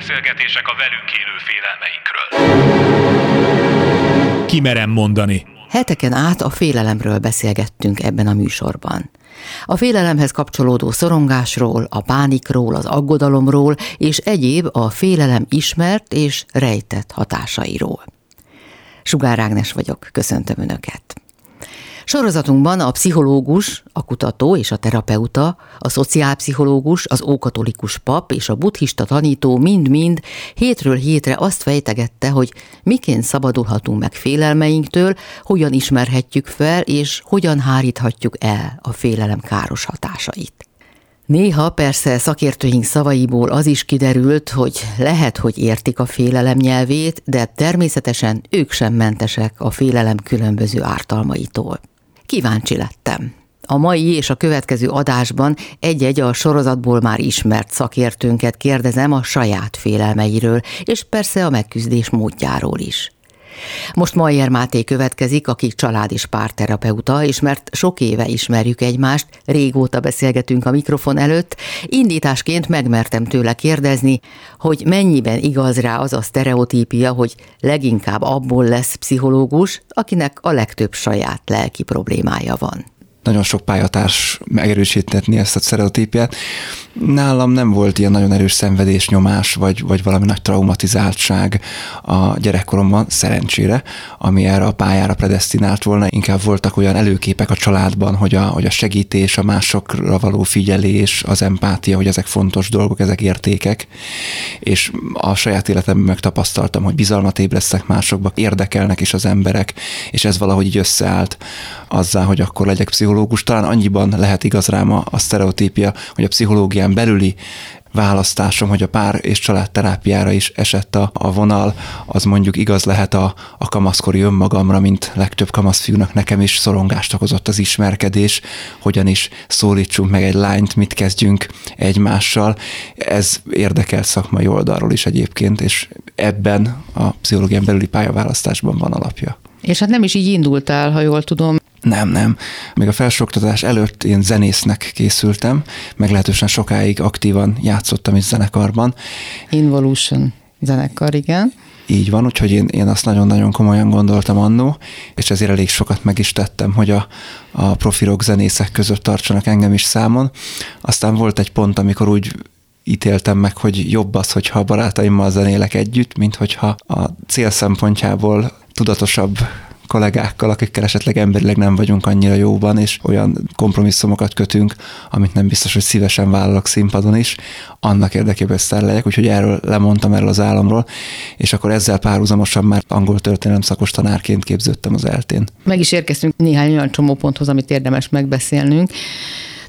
Beszélgetések a velünk élő félelmeinkről. Ki merem mondani. Heteken át a félelemről beszélgettünk ebben a műsorban. A félelemhez kapcsolódó szorongásról, a pánikról, az aggodalomról és egyéb a félelem ismert és rejtett hatásairól. Sugár Ágnes vagyok, köszöntöm Önöket! Sorozatunkban a pszichológus, a kutató és a terapeuta, a szociálpszichológus, az ókatolikus pap és a buddhista tanító mind-mind hétről hétre azt fejtegette, hogy miként szabadulhatunk meg félelmeinktől, hogyan ismerhetjük fel és hogyan háríthatjuk el a félelem káros hatásait. Néha persze szakértőink szavaiból az is kiderült, hogy lehet, hogy értik a félelem nyelvét, de természetesen ők sem mentesek a félelem különböző ártalmaitól. Kíváncsi lettem. A mai és a következő adásban egy-egy a sorozatból már ismert szakértőnket kérdezem a saját félelmeiről, és persze a megküzdés módjáról is. Most Mayer Máté következik, aki család- és párterapeuta, és mert sok éve ismerjük egymást, régóta beszélgetünk a mikrofon előtt, indításként megmertem tőle kérdezni, hogy mennyiben igaz rá az a sztereotípia, hogy leginkább abból lesz pszichológus, akinek a legtöbb saját lelki problémája van. Nagyon sok pályatárs megerősíthetni ezt a sztereotípiát. Nálam nem volt ilyen nagyon erős szenvedésnyomás, vagy valami nagy traumatizáltság a gyerekkoromban, szerencsére, ami erre a pályára predesztinált volna. Inkább voltak olyan előképek a családban, hogy a segítés, a másokra való figyelés, az empátia, hogy ezek fontos dolgok, ezek értékek. És a saját életemben megtapasztaltam, hogy bizalmat ébresztek másokba, érdekelnek is az emberek, és ez valahogy így összeállt azzal, hogy akkor legyek pszichológus. Talán annyiban lehet igaz rám a sztereotípia, hogy a pszichológián belüli választásom, hogy a pár és családterápiára is esett a vonal, az mondjuk igaz lehet a kamaszkori önmagamra, mint legtöbb kamaszfiúnak nekem is szorongást okozott az ismerkedés, hogyan is szólítsunk meg egy lányt, mit kezdjünk egymással. Ez érdekel szakmai oldalról is egyébként, és ebben a pszichológián belüli pályaválasztásban van alapja. És hát nem is így indultál, ha jól tudom. Nem. Még a felsőoktatás előtt én zenésznek készültem, meglehetősen sokáig aktívan játszottam is zenekarban. Evolution zenekar, igen. Így van, úgyhogy én azt nagyon-nagyon komolyan gondoltam annó, és ezért elég sokat meg is tettem, hogy a profirok zenészek között tartsanak engem is számon. Aztán volt egy pont, amikor úgy ítéltem meg, hogy jobb az, hogyha a barátaimmal zenélek együtt, mint hogyha a cél szempontjából tudatosabb kollégákkal, akikkel esetleg emberileg nem vagyunk annyira jóban, és olyan kompromisszumokat kötünk, amit nem biztos, hogy szívesen vállalok színpadon is, annak érdekében sztár legyek, úgyhogy erről lemondtam erről az államról, és akkor ezzel párhuzamosan már angol történelem szakos tanárként képződtem az ELTÉn. Meg is érkeztünk néhány olyan csomóponthoz, amit érdemes megbeszélnünk.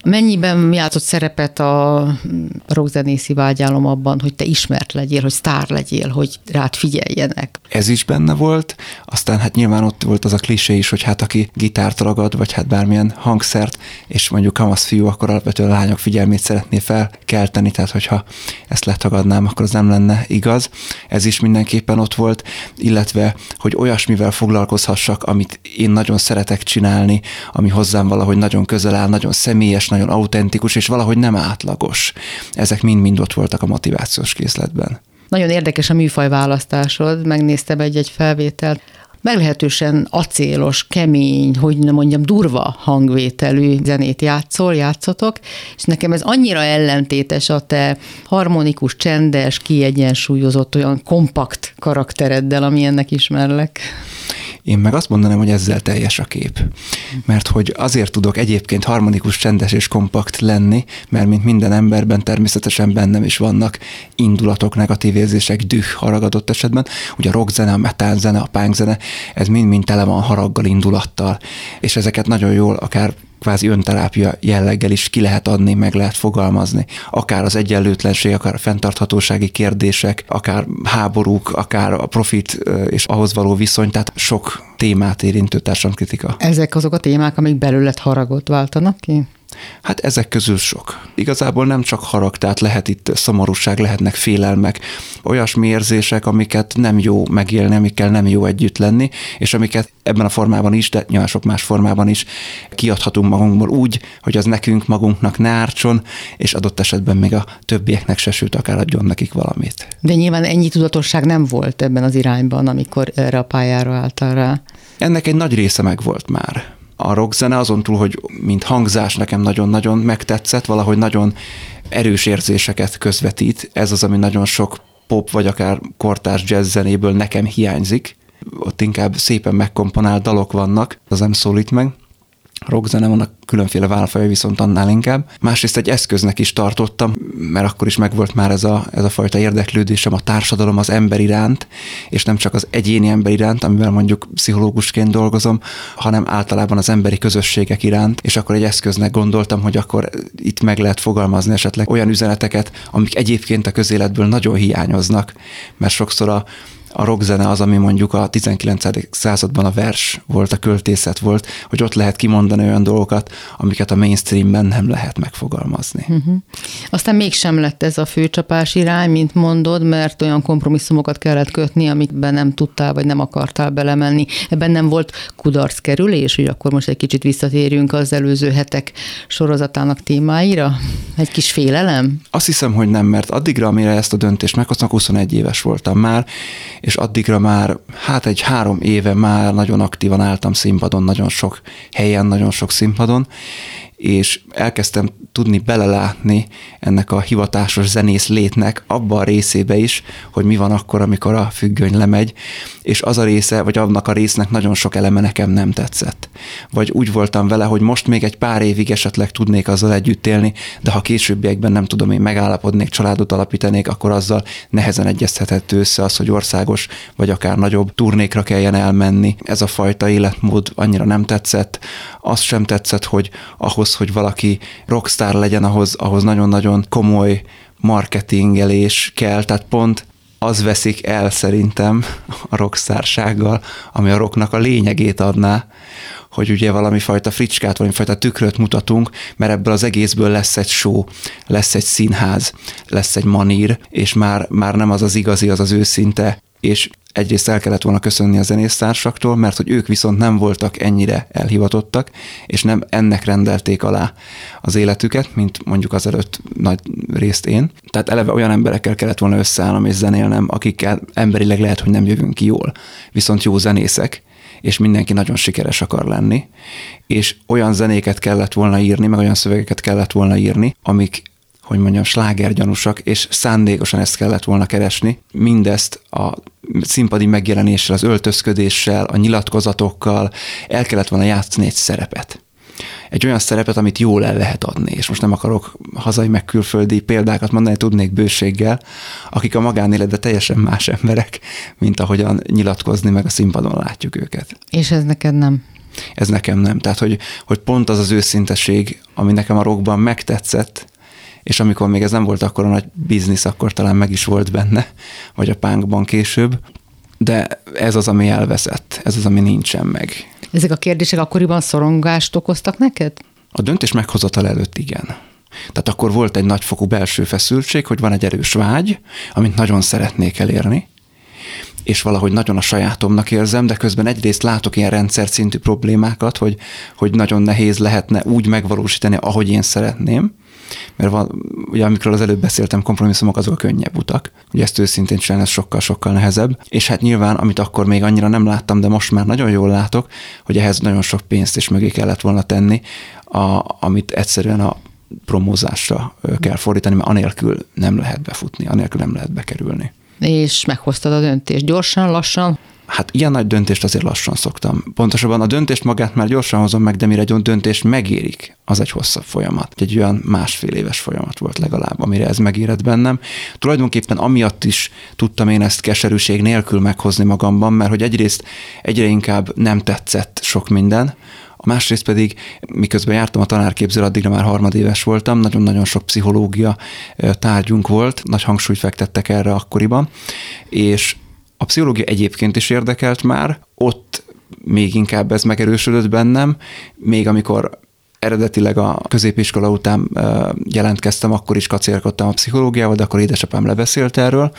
Mennyiben játszott szerepet a rockzenészi vágyálom abban, hogy te ismert legyél, hogy sztár legyél, hogy rád figyeljenek? Ez is benne volt, aztán hát nyilván ott volt az a klisé is, hogy hát aki gitárt ragad, vagy hát bármilyen hangszert, és mondjuk kamasz fiú, akkor alapvetően a lányok figyelmét szeretné felkelteni, tehát hogyha ezt letagadnám, akkor az nem lenne igaz. Ez is mindenképpen ott volt, illetve, hogy olyasmivel foglalkozhassak, amit én nagyon szeretek csinálni, ami hozzám valahogy nagyon közel áll, nagyon személyes, nagyon autentikus, és valahogy nem átlagos. Ezek mind-mind ott voltak a motivációs készletben. Nagyon érdekes a műfajválasztásod, megnéztem egy-egy felvételt. Meglehetősen acélos, kemény, hogy mondjam, durva hangvételű zenét játszotok, és nekem ez annyira ellentétes a te harmonikus, csendes, kiegyensúlyozott, olyan kompakt karaktereddel, amilyennek ismerlek. Én meg azt mondanám, hogy ezzel teljes a kép. Mert hogy azért tudok egyébként harmonikus, csendes és kompakt lenni, mert mint minden emberben természetesen bennem is vannak indulatok, negatív érzések, düh adott esetben. Ugye a rockzene, a metalzene, a punkzene, ez mind-mind tele van haraggal, indulattal. És ezeket nagyon jól akár kvázi önterápia jelleggel is ki lehet adni, meg lehet fogalmazni. Akár az egyenlőtlenség, akár a fenntarthatósági kérdések, akár háborúk, akár a profit és ahhoz való viszony, tehát sok témát érintő társadalomkritika. Ezek azok a témák, amik belőled haragot váltanak ki? Hát ezek közül sok. Igazából nem csak harag, tehát lehet itt szomorúság, lehetnek félelmek, olyasmi érzések, amiket nem jó megélni, amikkel nem jó együtt lenni, és amiket ebben a formában is, de nyilván sok más formában is kiadhatunk magunkból úgy, hogy az nekünk magunknak ne ártson, és adott esetben még a többieknek se, sőt, akár adjon nekik valamit. De nyilván ennyi tudatosság nem volt ebben az irányban, amikor erre a pályára álltál rá. Ennek egy nagy része megvolt már. A rockzene azon túl, hogy mint hangzás nekem nagyon-nagyon megtetszett, valahogy nagyon erős érzéseket közvetít. Ez az, ami nagyon sok pop vagy akár kortárs jazz zenéből nekem hiányzik. Ott inkább szépen megkomponált dalok vannak, az nem szólít meg. Rockzene vannak különféle válfajai, viszont annál inkább. Másrészt egy eszköznek is tartottam, mert akkor is megvolt már ez a fajta érdeklődésem a társadalom, az ember iránt, és nem csak az egyéni ember iránt, amivel mondjuk pszichológusként dolgozom, hanem általában az emberi közösségek iránt, és akkor egy eszköznek gondoltam, hogy akkor itt meg lehet fogalmazni esetleg olyan üzeneteket, amik egyébként a közéletből nagyon hiányoznak, mert sokszor a rockzene az, ami mondjuk a 19. században a vers volt, a költészet volt, hogy ott lehet kimondani olyan dolgokat, amiket a mainstreamben nem lehet megfogalmazni. Aztán mégsem lett ez a főcsapás irány, mint mondod, mert olyan kompromisszumokat kellett kötni, amikben nem tudtál, vagy nem akartál belemenni. Ebben nem volt kudarckerülés, hogy akkor most egy kicsit visszatérjünk az előző hetek sorozatának témáira? Egy kis félelem? Azt hiszem, hogy nem, mert addigra, amire ezt a döntést meghoztam, 21 éves voltam már, és addigra már, egy 3 éve már nagyon aktívan álltam színpadon, nagyon sok helyen, nagyon sok színpadon, és elkezdtem tudni belelátni ennek a hivatásos zenész létnek abba a részébe is, hogy mi van akkor, amikor a függöny lemegy, és az a része, vagy annak a résznek nagyon sok eleme nekem nem tetszett. Vagy úgy voltam vele, hogy most még egy pár évig esetleg tudnék azzal együtt élni, de ha későbbiekben nem tudom, én megállapodnék, családot alapítanék, akkor azzal nehezen egyeztethető össze az, hogy országos, vagy akár nagyobb turnékra kelljen elmenni. Ez a fajta életmód annyira nem tetszett. Azt sem tetszett, hogy ahhoz, hogy valaki rockstar legyen, ahhoz nagyon-nagyon komoly marketingelés kell, tehát pont az veszik el szerintem a rockstársággal, ami a rocknak a lényegét adná, hogy ugye valami fajta fricskát, valami fajta tükröt mutatunk, mert ebből az egészből lesz egy show, lesz egy színház, lesz egy manír, és már nem az az igazi, az az őszinte, és egyrészt el kellett volna köszönni a zenésztársaktól, mert hogy ők viszont nem voltak ennyire elhivatottak, és nem ennek rendelték alá az életüket, mint mondjuk azelőtt nagy részt én. Tehát eleve olyan emberekkel kellett volna összeállnom és zenélnem, akikkel emberileg lehet, hogy nem jövünk ki jól, viszont jó zenészek, és mindenki nagyon sikeres akar lenni, és olyan zenéket kellett volna írni, meg olyan szövegeket kellett volna írni, amik, hogy mondjam, slágergyanúsak, és szándékosan ezt kellett volna keresni. Mindezt a színpadi megjelenéssel, az öltözködéssel, a nyilatkozatokkal el kellett volna játszani egy szerepet. Egy olyan szerepet, amit jól el lehet adni, és most nem akarok hazai meg külföldi példákat mondani, tudnék bőséggel, akik a magánéletben teljesen más emberek, mint ahogyan nyilatkozni, meg a színpadon látjuk őket. És ez neked nem? Ez nekem nem. Tehát, hogy pont az az őszinteség, ami nekem a rockban megtetszett, és amikor még ez nem volt akkora nagy biznisz, akkor talán meg is volt benne, vagy a punkban később, de ez az, ami elveszett, ez az, ami nincsen meg. Ezek a kérdések akkoriban szorongást okoztak neked? A döntés meghozatal előtt igen. Tehát akkor volt egy nagyfokú belső feszültség, hogy van egy erős vágy, amit nagyon szeretnék elérni, és valahogy nagyon a sajátomnak érzem, de közben egyrészt látok ilyen rendszer szintű problémákat, hogy nagyon nehéz lehetne úgy megvalósítani, ahogy én szeretném, mert van, ugye amikről az előbb beszéltem, kompromisszumok azok a könnyebb utak. Ugye ezt őszintén csinálni, ez sokkal-sokkal nehezebb. És hát nyilván, amit akkor még annyira nem láttam, de most már nagyon jól látok, hogy ehhez nagyon sok pénzt is mögé kellett volna tenni, amit egyszerűen a promózásra kell fordítani, mert anélkül nem lehet befutni, anélkül nem lehet bekerülni. És meghoztad a döntést gyorsan, lassan? Hát ilyen nagy döntést azért lassan szoktam. Pontosabban a döntést magát már gyorsan hozom meg, de mire egy döntést megérik, az egy hosszabb folyamat. Egy olyan 1,5 éves folyamat volt legalább, amire ez megérett bennem. Tulajdonképpen amiatt is tudtam én ezt keserűség nélkül meghozni magamban, mert hogy egyrészt egyre inkább nem tetszett sok minden, másrészt pedig, miközben jártam a tanárképzőre, addigra már 3. éves voltam, nagyon-nagyon sok pszichológia tárgyunk volt, nagy hangsúlyt fektettek erre akkoriban, és a pszichológia egyébként is érdekelt már, ott még inkább ez megerősödött bennem, még amikor eredetileg a középiskola után jelentkeztem, akkor is kacérkodtam a pszichológiával, de akkor édesapám lebeszélt erről,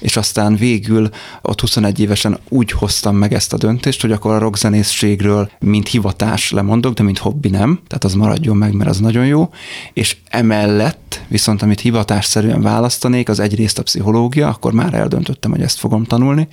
és aztán végül ott 21 évesen úgy hoztam meg ezt a döntést, hogy akkor a rockzenészségről mint hivatás lemondok, de mint hobbi nem, tehát az maradjon meg, mert az nagyon jó, és emellett viszont amit hivatásszerűen választanék, az egyrészt a pszichológia, akkor már eldöntöttem, hogy ezt fogom tanulni,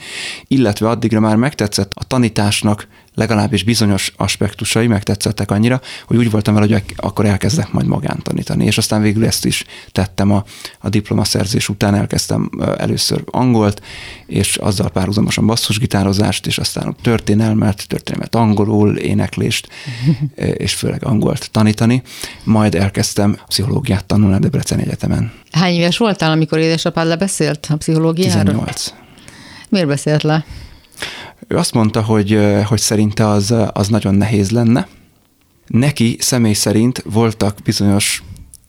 illetve addigra már megtetszett a tanításnak legalábbis bizonyos aspektusai megtetszettek annyira, hogy úgy voltam vele, hogy akkor elkezdek majd magántanítani. És aztán végül ezt is tettem a diplomaszerzés után, elkezdtem először angolt, és azzal párhuzamosan basszusgitározást, és aztán történelmet angolul, éneklést, és főleg angolt tanítani. Majd elkezdtem pszichológiát tanulni a Debreceni Egyetemen. Hány éves voltál, amikor édesapád lebeszélt a pszichológiáról? 18. Miért beszélt le? Ő azt mondta, hogy szerinte az nagyon nehéz lenne. Neki személy szerint voltak bizonyos,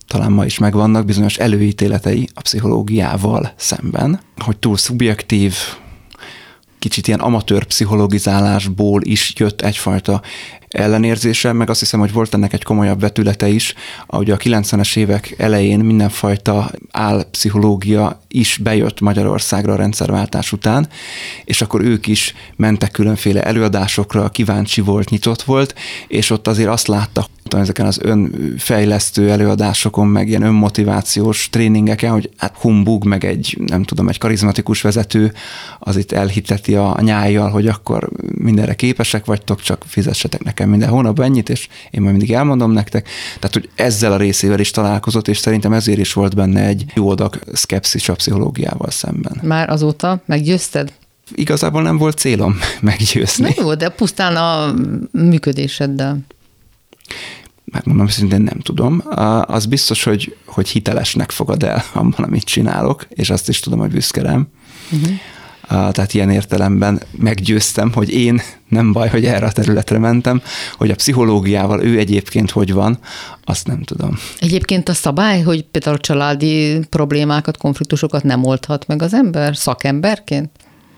talán ma is megvannak, bizonyos előítéletei a pszichológiával szemben, hogy túl szubjektív, kicsit ilyen amatőr pszichologizálásból is jött egyfajta ellenérzése, meg azt hiszem, hogy volt ennek egy komolyabb vetülete is, ahogy a 90-es évek elején mindenfajta álpszichológia is bejött Magyarországra a rendszerváltás után, és akkor ők is mentek különféle előadásokra, kíváncsi volt, nyitott volt, és ott azért azt láttak, ezeken az önfejlesztő előadásokon, meg ilyen önmotivációs tréningeken, hogy hát humbug, meg egy karizmatikus vezető, az itt elhiteti a nyájjal, hogy akkor mindenre képesek vagytok, csak fizessetek nekem minden hónapban ennyit, és én majd mindig elmondom nektek. Tehát, hogy ezzel a részével is találkozott, és szerintem ezért is volt benne egy jó adag szkepszis a pszichológiával szemben. Már azóta meggyőzted? Igazából nem volt célom meggyőzni. Nem volt, de pusztán a működéseddel. Megmondom, szintén nem tudom. Az biztos, hogy hitelesnek fogad el abban, amit csinálok, és azt is tudom, hogy büszkelem. Tehát ilyen értelemben meggyőztem, hogy én nem baj, hogy erre a területre mentem, hogy a pszichológiával ő egyébként hogy van, azt nem tudom. Egyébként a szabály, hogy például családi problémákat, konfliktusokat nem oldhat meg az ember szakemberként?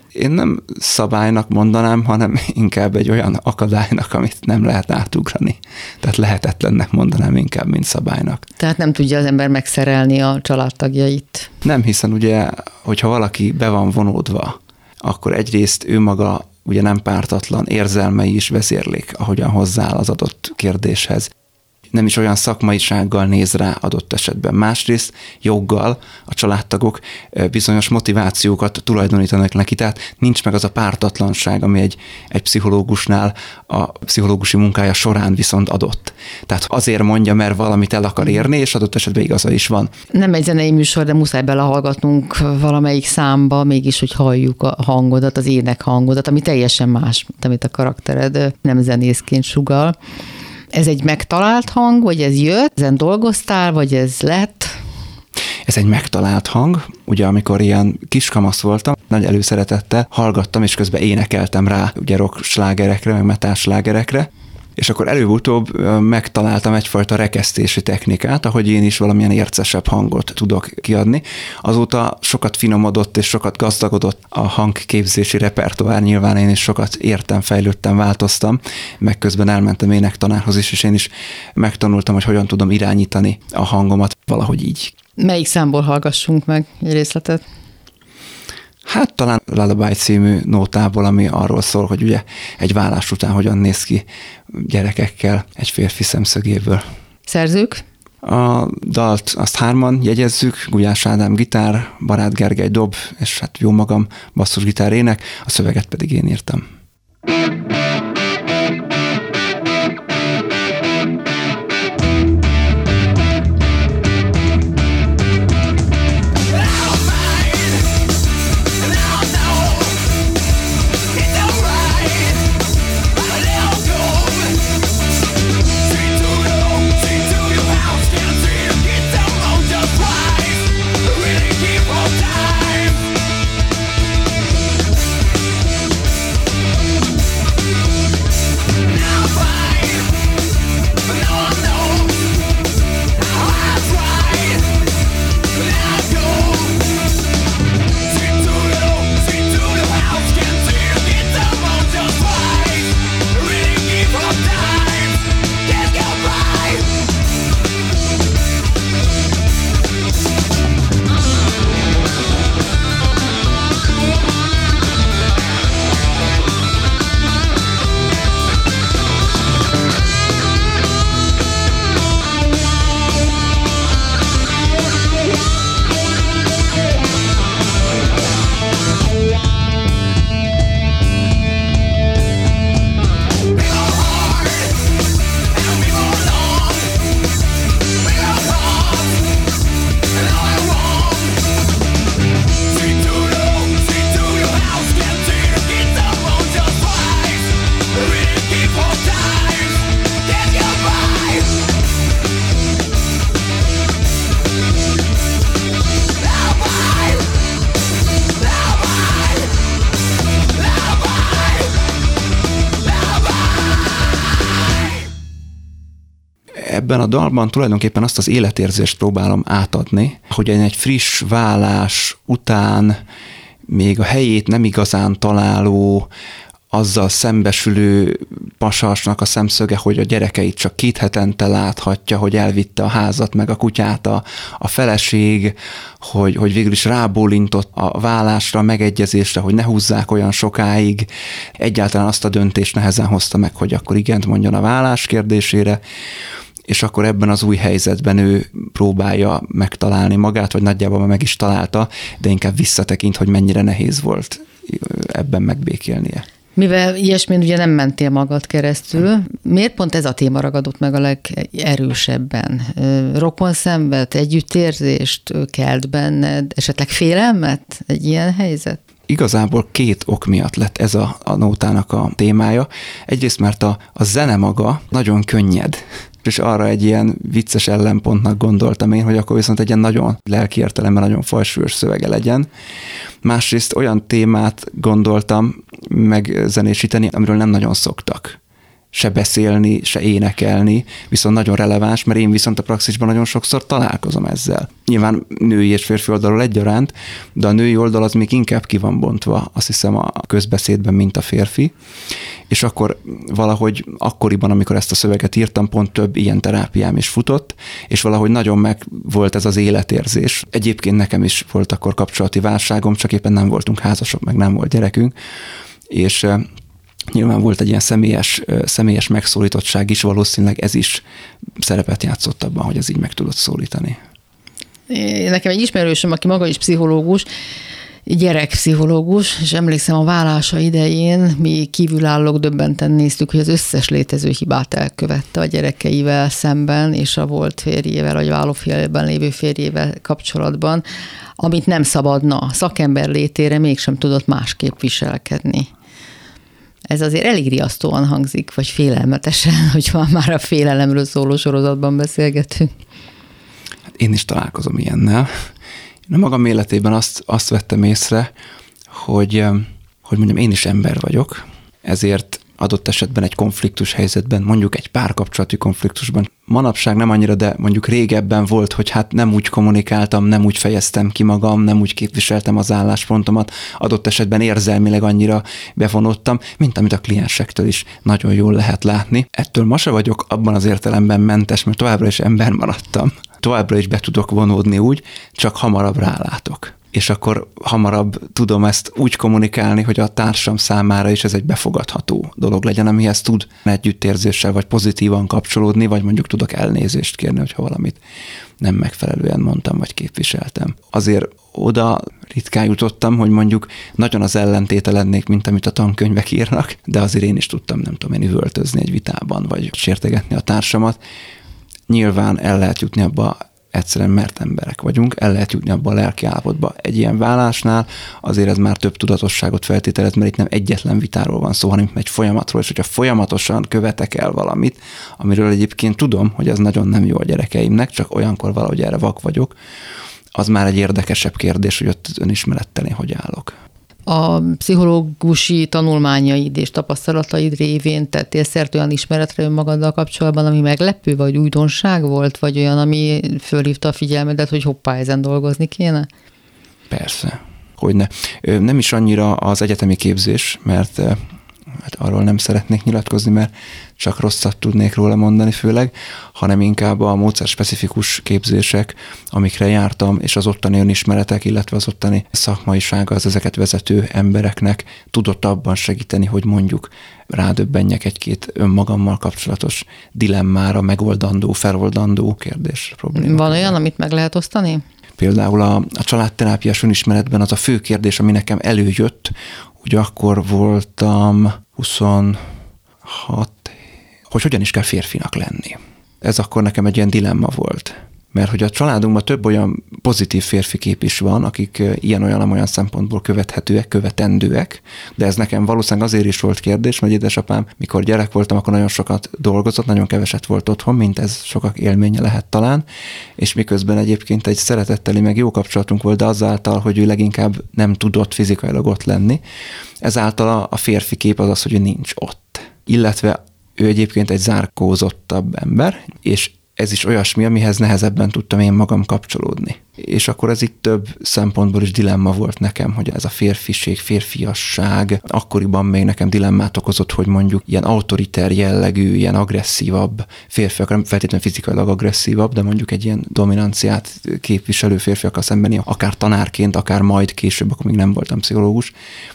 Én nem szabálynak mondanám, hanem inkább egy olyan akadálynak, amit nem lehet átugrani. Tehát lehetetlennek mondanám inkább, mint szabálynak. Tehát nem tudja az ember megszerelni a családtagjait? Nem, hiszen ugye, hogyha valaki be van vonódva, akkor egyrészt ő maga ugye nem pártatlan, érzelmei is vezérlik, ahogyan hozzááll az adott kérdéshez. Nem is olyan szakmaisággal néz rá adott esetben. Másrészt joggal a családtagok bizonyos motivációkat tulajdonítanak neki, tehát nincs meg az a pártatlanság, ami egy pszichológusnál a pszichológusi munkája során viszont adott. Tehát azért mondja, mert valamit el akar érni, és adott esetben igaza is van. Nem egy zenei műsor, de muszáj belehallgatnunk valamelyik számba, mégis, hogy halljuk a hangodat, az ének hangodat, ami teljesen más, mint amit a karaktered nem zenészként sugall. Ez egy megtalált hang, vagy ez jött, ezen dolgoztál, vagy ez lett? Ez egy megtalált hang. Ugye amikor ilyen kiskamasz voltam, nagy előszeretettel hallgattam, és közben énekeltem rá ugye rock slágerekre, meg metal slágerekre, és akkor előbb-utóbb megtaláltam egyfajta rekesztési technikát, ahogy én is valamilyen ércesebb hangot tudok kiadni. Azóta sokat finomodott és sokat gazdagodott a hangképzési repertoár, nyilván én is sokat értem, fejlődtem, változtam, meg közben elmentem énektanárhoz is, és én is megtanultam, hogy hogyan tudom irányítani a hangomat valahogy így. Melyik számból hallgassunk meg egy részletet? Hát talán Lullaby című nótából, ami arról szól, hogy ugye egy vállás után hogyan néz ki gyerekekkel egy férfi szemszögéből. Szerzők? A dalt azt 3-an jegyezzük, Gulyás Ádám gitár, Barát Gergely dob, és hát jó magam basszusgitár ének, a szöveget pedig én írtam. ebben a dalban tulajdonképpen azt az életérzést próbálom átadni, hogy egy friss vállás után még a helyét nem igazán találó, azzal szembesülő pasasnak a szemszöge, hogy a gyerekeit csak 2 hetente láthatja, hogy elvitte a házat, meg a kutyát a feleség, hogy végül is rábólintott a vállásra, a megegyezésre, hogy ne húzzák olyan sokáig. Egyáltalán azt a döntést nehezen hozta meg, hogy akkor igent mondjon a vállás kérdésére, és akkor ebben az új helyzetben ő próbálja megtalálni magát, vagy nagyjából meg is találta, de inkább visszatekint, hogy mennyire nehéz volt ebben megbékélnie. Mivel ilyesmin ugye nem mentél magad keresztül, miért pont ez a téma ragadott meg a legerősebben? Rokon szenved, együttérzést kelt benned, esetleg félelmet egy ilyen helyzet? Igazából 2 ok miatt lett ez a nótának a témája. Egyrészt, mert a zene maga nagyon könnyed, és arra egy ilyen vicces ellenpontnak gondoltam én, hogy akkor viszont egy ilyen nagyon lelki értelemben nagyon fajsúlyos szövege legyen. Másrészt olyan témát gondoltam megzenésíteni, amiről nem nagyon szoktak se beszélni, se énekelni, viszont nagyon releváns, mert én viszont a praxisban nagyon sokszor találkozom ezzel. Nyilván női és férfi oldalról egyaránt, de a női oldal az még inkább ki van bontva, azt hiszem, a közbeszédben, mint a férfi. És akkor valahogy akkoriban, amikor ezt a szöveget írtam, pont több ilyen terápiám is futott, és valahogy nagyon meg volt ez az életérzés. Egyébként nekem is volt akkor kapcsolati válságom, csak éppen nem voltunk házasok, meg nem volt gyerekünk, és nyilván volt egy ilyen személyes megszólítottság is, valószínűleg ez is szerepet játszott abban, hogy ez így meg tudott szólítani. Nekem egy ismerősöm, aki maga is pszichológus, gyerekpszichológus, és emlékszem a válása idején mi kívülállók döbbenten néztük, hogy az összes létező hibát elkövette a gyerekeivel szemben, és a volt férjével, vagy válófélben lévő férjével kapcsolatban, amit nem szabadna szakember létére mégsem tudott másképp viselkedni. Ez azért elég riasztóan hangzik, vagy félelmetesen, hogyha már a félelemről szóló sorozatban beszélgetünk. Én is találkozom ilyennel. Én a magam életében azt vettem észre, hogy mondjam, én is ember vagyok, ezért adott esetben egy konfliktus helyzetben, mondjuk egy párkapcsolati konfliktusban. Manapság nem annyira, de mondjuk régebben volt, hogy hát nem úgy kommunikáltam, nem úgy fejeztem ki magam, nem úgy képviseltem az álláspontomat, adott esetben érzelmileg annyira bevonódtam, mint amit a kliensektől is nagyon jól lehet látni. Ettől ma se vagyok abban az értelemben mentes, mert továbbra is ember maradtam. Továbbra is be tudok vonódni úgy, csak hamarabb rálátok. És akkor hamarabb tudom ezt úgy kommunikálni, hogy a társam számára is ez egy befogadható dolog legyen, amihez tud együttérzéssel vagy pozitívan kapcsolódni, vagy mondjuk tudok elnézést kérni, hogyha valamit nem megfelelően mondtam, vagy képviseltem. Azért oda ritkán jutottam, hogy mondjuk nagyon az ellentéte lennék, mint amit a tankönyvek írnak, de azért én is tudtam, nem tudom én, üvöltözni egy vitában, vagy sértegetni a társamat. Nyilván el lehet jutni abba, egyszerűen mert emberek vagyunk, el lehet jutni abba a lelki állapotba. Egy ilyen válásnál azért ez már több tudatosságot feltételez, mert itt nem egyetlen vitáról van szó, hanem egy folyamatról, és hogyha folyamatosan követek el valamit, amiről egyébként tudom, hogy ez nagyon nem jó a gyerekeimnek, csak olyankor valahogy erre vak vagyok, az már egy érdekesebb kérdés, hogy ott önismerettel én hogy állok. A pszichológusi tanulmányaid és tapasztalataid révén tettél szert olyan ismeretre önmagaddal kapcsolatban, ami meglepő, vagy újdonság volt, vagy olyan, ami fölhívta a figyelmedet, hogy hoppá, ezen dolgozni kéne? Persze, hogyne. Nem is annyira az egyetemi képzés, mert hát arról nem szeretnék nyilatkozni, mert csak rosszat tudnék róla mondani főleg, hanem inkább a módszerspecifikus képzések, amikre jártam, és az ottani önismeretek, illetve az ottani szakmaisága az ezeket vezető embereknek tudott abban segíteni, hogy mondjuk rádöbbenjek 1-2 önmagammal kapcsolatos dilemmára, megoldandó, feloldandó kérdésre, problémára. Van olyan, amit meg lehet osztani? Például a családterápiás önismeretben az a fő kérdés, ami nekem előjött, hogy akkor voltam 26, hogy hogyan is kell férfinak lenni. Ez akkor nekem egy ilyen dilemma volt. Mert hogy a családunkban több olyan pozitív férfikép is van, akik ilyen-olyan szempontból követhetőek, követendőek, de ez nekem valószínűleg azért is volt kérdés, mert édesapám, mikor gyerek voltam, akkor nagyon sokat dolgozott, nagyon keveset volt otthon, mint ez sokak élménye lehet talán, és miközben egyébként egy szeretetteli, meg jó kapcsolatunk volt, de azáltal, hogy ő leginkább nem tudott fizikailag ott lenni, ezáltal a férfi kép az az, hogy ő nincs ott. Illetve ő egyébként egy zárkózottabb ember, és ez is olyasmi, amihez nehezebben tudtam én magam kapcsolódni. És akkor ez itt több szempontból is dilemma volt nekem, hogy ez a férfiség, férfiasság akkoriban még nekem dilemmát okozott, hogy mondjuk ilyen autoriter jellegű, ilyen agresszívabb férfiak, nem feltétlenül fizikailag agresszívabb, de mondjuk egy ilyen dominanciát képviselő férfiakkal szemben, akár tanárként, akár majd később, akkor még nem voltam pszichológus,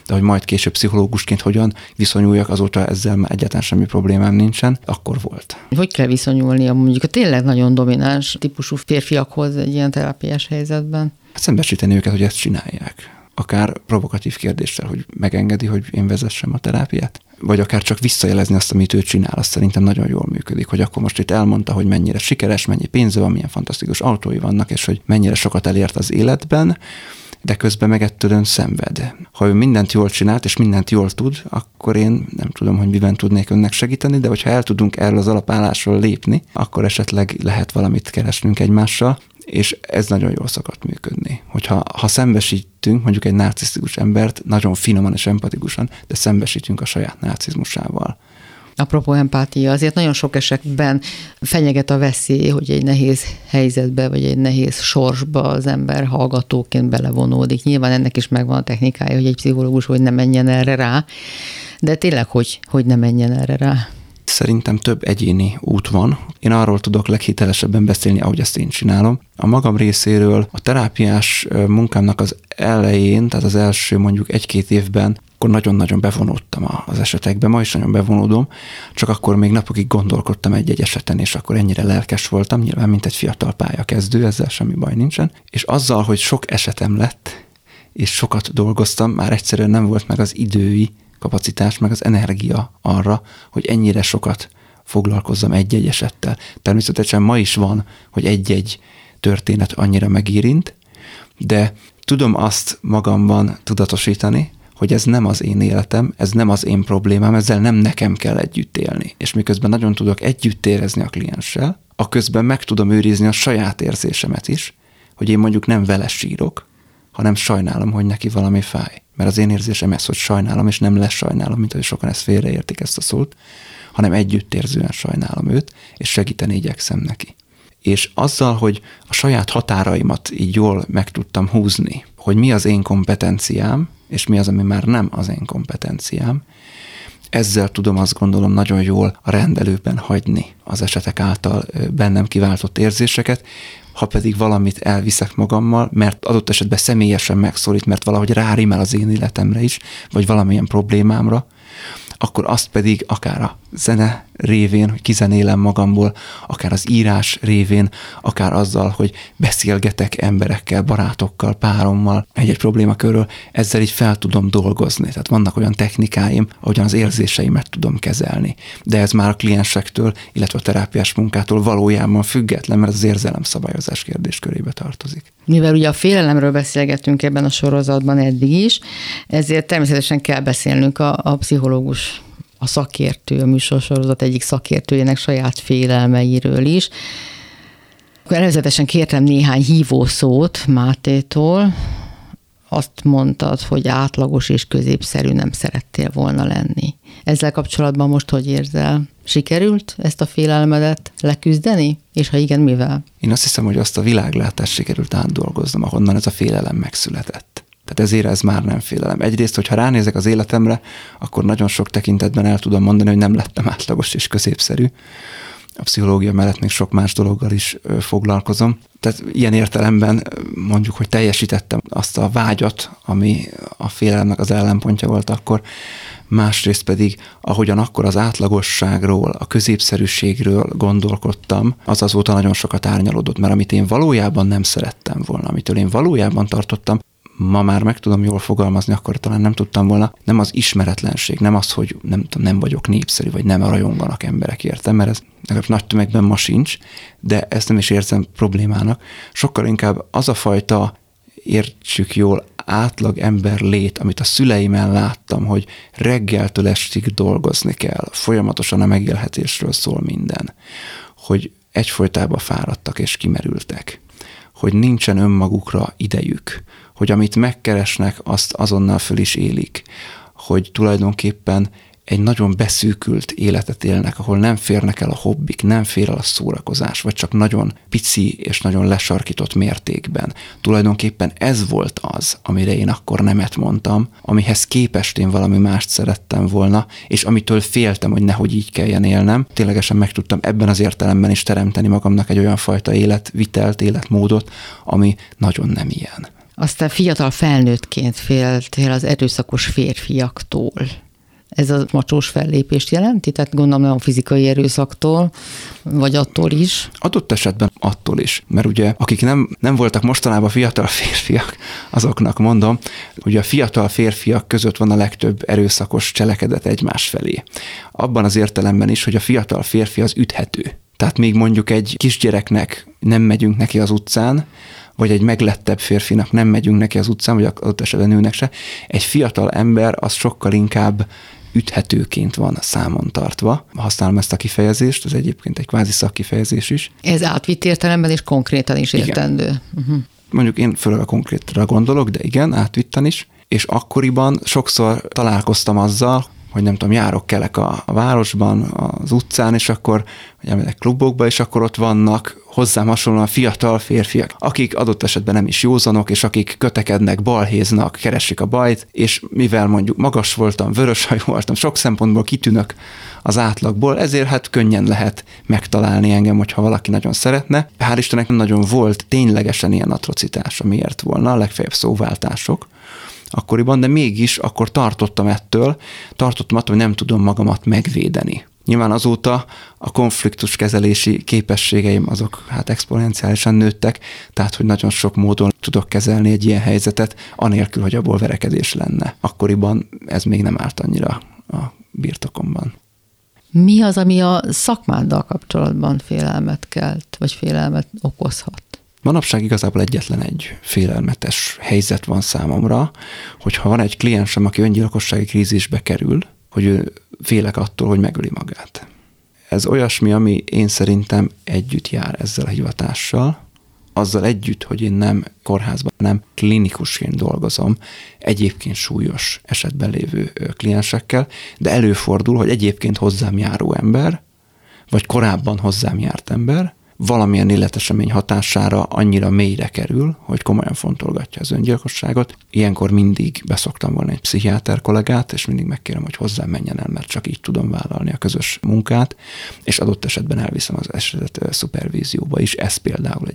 de hogy majd később pszichológusként hogyan viszonyuljak, azóta ezzel már egyáltalán semmi problémám nincsen, akkor volt. Hogy kell viszonyulnia mondjuk a tényleg nagyon domináns típusú férfiakhoz egy ilyen terápiás helyzetben? Hát szembesíteni őket, hogy ezt csinálják. Akár provokatív kérdéssel, hogy megengedi, hogy én vezessem a terápiát, vagy akár csak visszajelezni azt, amit ő csinál, azt szerintem nagyon jól működik, hogy akkor most itt elmondta, hogy mennyire sikeres, mennyi pénze van, milyen fantasztikus autói vannak, és hogy mennyire sokat elért az életben, de közben meg ettől ön szenved. Ha ő mindent jól csinált, és mindent jól tud, akkor én nem tudom, hogy miben tudnék önnek segíteni, de hogyha el tudunk erről az alapállásról lépni, akkor esetleg lehet valamit keresnünk egymással, és ez nagyon jól szokott működni. Hogyha szembesítünk mondjuk egy narcisztikus embert, nagyon finoman és empatikusan, de szembesítünk a saját narcizmusával. Apropó empátia, azért nagyon sok esetben fenyeget a veszély, hogy egy nehéz helyzetbe, vagy egy nehéz sorsba az ember hallgatóként belevonódik. Nyilván ennek is megvan a technikája, hogy egy pszichológus hogy ne menjen erre rá, de tényleg hogy ne menjen erre rá. Szerintem több egyéni út van. Én arról tudok leghitelesebben beszélni, ahogy ezt én csinálom. A magam részéről a terápiás munkámnak az elején, tehát az első mondjuk 1-2 évben, akkor nagyon-nagyon bevonódtam az esetekbe, ma is nagyon bevonódom, csak akkor még napokig gondolkodtam egy-egy eseten, és akkor ennyire lelkes voltam, nyilván mint egy fiatal pályakezdő, ezzel semmi baj nincsen. És azzal, hogy sok esetem lett, és sokat dolgoztam, már egyszerűen nem volt meg az idői kapacitás, meg az energia arra, hogy ennyire sokat foglalkozzam egy-egy esettel. Természetesen ma is van, hogy egy-egy történet annyira megérint, de tudom azt magamban tudatosítani, hogy ez nem az én életem, ez nem az én problémám, ezzel nem nekem kell együtt élni. És miközben nagyon tudok együtt érezni a klienssel, aközben meg tudom őrizni a saját érzésemet is, hogy én mondjuk nem vele sírok, hanem sajnálom, hogy neki valami fáj. Mert az én érzésem ez, hogy sajnálom, és nem lesajnálom, mint hogy sokan ezt félreértik ezt a szót, hanem együttérzően sajnálom őt, és segíteni igyekszem neki. És azzal, hogy a saját határaimat így jól meg tudtam húzni, hogy mi az én kompetenciám, és mi az, ami már nem az én kompetenciám, ezzel tudom azt gondolom nagyon jól a rendelőben hagyni az esetek által bennem kiváltott érzéseket, ha pedig valamit elviszek magammal, mert adott esetben személyesen megszólít, mert valahogy rárimel az én életemre is, vagy valamilyen problémámra, akkor azt pedig akár a zene révén, hogy kizenélem magamból, akár az írás révén, akár azzal, hogy beszélgetek emberekkel, barátokkal, párommal egy-egy problémakörről, ezzel így fel tudom dolgozni. Tehát vannak olyan technikáim, ahogyan az érzéseimet tudom kezelni. De ez már a kliensektől, illetve a terápiás munkától valójában független, mert az érzelemszabályozás kérdéskörébe tartozik. Mivel ugye a félelemről beszélgettünk ebben a sorozatban eddig is, ezért természetesen kell beszélnünk a pszichológus, a szakértő, a műsorsorozat egyik szakértőjének saját félelmeiről is. Akkor előzetesen kértem néhány hívószót Mátétól. Azt mondtad, hogy átlagos és középszerű nem szerettél volna lenni. Ezzel kapcsolatban most hogy érzel? Sikerült ezt a félelmedet leküzdeni? És ha igen, mivel? Én azt hiszem, hogy azt a világlátást sikerült átdolgoznom, ahonnan ez a félelem megszületett. Tehát ezért ez már nem félelem. Egyrészt, hogyha ránézek az életemre, akkor nagyon sok tekintetben el tudom mondani, hogy nem lettem átlagos és középszerű. A pszichológia mellett még sok más dologgal is foglalkozom. Tehát ilyen értelemben mondjuk, hogy teljesítettem azt a vágyat, ami a félelemnek az ellenpontja volt akkor. Másrészt pedig, ahogyan akkor az átlagosságról, a középszerűségről gondolkodtam, az azóta nagyon sokat árnyalódott, mert amit én valójában nem szerettem volna, amitől én valójában tartottam, ma már meg tudom jól fogalmazni, akkor talán nem tudtam volna, nem az ismeretlenség, nem az, hogy nem vagyok népszerű, vagy nem rajonganak emberek, értem, mert ez legalább nagy tömegben ma sincs, de ezt nem is érzem problémának. Sokkal inkább az a fajta, értsük jól, átlag ember lét, amit a szüleimen láttam, hogy reggeltől estig dolgozni kell, folyamatosan a megélhetésről szól minden, hogy egyfolytában fáradtak és kimerültek, hogy nincsen önmagukra idejük, hogy amit megkeresnek, azt azonnal föl is élik, hogy tulajdonképpen egy nagyon beszűkült életet élnek, ahol nem férnek el a hobbik, nem fér el a szórakozás, vagy csak nagyon pici és nagyon lesarkított mértékben. Tulajdonképpen ez volt az, amire én akkor nemet mondtam, amihez képest én valami mást szerettem volna, és amitől féltem, hogy nehogy így kelljen élnem. Ténylegesen meg tudtam ebben az értelemben is teremteni magamnak egy olyan fajta életvitelt, életmódot, ami nagyon nem ilyen. Aztán fiatal felnőttként féltél az erőszakos férfiaktól. Ez a macsós fellépést jelenti? Tehát gondolom nem a fizikai erőszaktól, vagy attól is? Adott esetben attól is, mert ugye akik nem voltak mostanában fiatal férfiak, azoknak mondom, hogy a fiatal férfiak között van a legtöbb erőszakos cselekedet egymás felé. Abban az értelemben is, hogy a fiatal férfi az üthető. Tehát még mondjuk egy kisgyereknek nem megyünk neki az utcán, vagy egy meglettebb férfinak nem megyünk neki az utcán, vagy az esetben nőnek se, egy fiatal ember az sokkal inkább üthetőként van számon tartva. Használom ezt a kifejezést, ez egyébként egy kvázi szakkifejezés is. Ez átvitt értelemben és konkrétan is értendő. Uh-huh. Mondjuk én főleg a konkrétra gondolok, de igen, átvittan is, és akkoriban sokszor találkoztam azzal, hogy nem tudom, járok kelek a városban, az utcán, és akkor elmegyek klubokba, és akkor ott vannak hozzám hasonlóan fiatal férfiak, akik adott esetben nem is józanok, és akik kötekednek, balhéznak, keresik a bajt, és mivel mondjuk magas voltam, vöröshajú voltam, sok szempontból kitűnök az átlagból, ezért hát könnyen lehet megtalálni engem, hogyha valaki nagyon szeretne. Hál' Istennek nem nagyon volt ténylegesen ilyen atrocitás, amiért volna, a legfeljebb szóváltások akkoriban, de mégis akkor tartottam attól, hogy nem tudom magamat megvédeni. Nyilván azóta a konfliktus kezelési képességeim azok hát exponenciálisan nőttek, tehát hogy nagyon sok módon tudok kezelni egy ilyen helyzetet, anélkül, hogy abból verekedés lenne. Akkoriban ez még nem állt annyira a birtokomban. Mi az, ami a szakmáddal kapcsolatban félelmet kelt, vagy félelmet okozhat? Manapság igazából egyetlen egy félelmetes helyzet van számomra, hogyha van egy kliensem, aki öngyilkossági krízisbe kerül, hogy ő félek attól, hogy megöli magát. Ez olyasmi, ami én szerintem együtt jár ezzel a hivatással, azzal együtt, hogy én nem kórházban, nem klinikusként dolgozom egyébként súlyos esetben lévő kliensekkel, de előfordul, hogy egyébként hozzám járó ember, vagy korábban hozzám járt ember, valamilyen életesemény hatására annyira mélyre kerül, hogy komolyan fontolgatja az öngyilkosságot. Ilyenkor mindig beszoktam volna egy pszichiáter kollégát, és mindig megkérem, hogy hozzám menjen el, mert csak így tudom vállalni a közös munkát, és adott esetben elviszem az esetet szupervízióba is. Ez például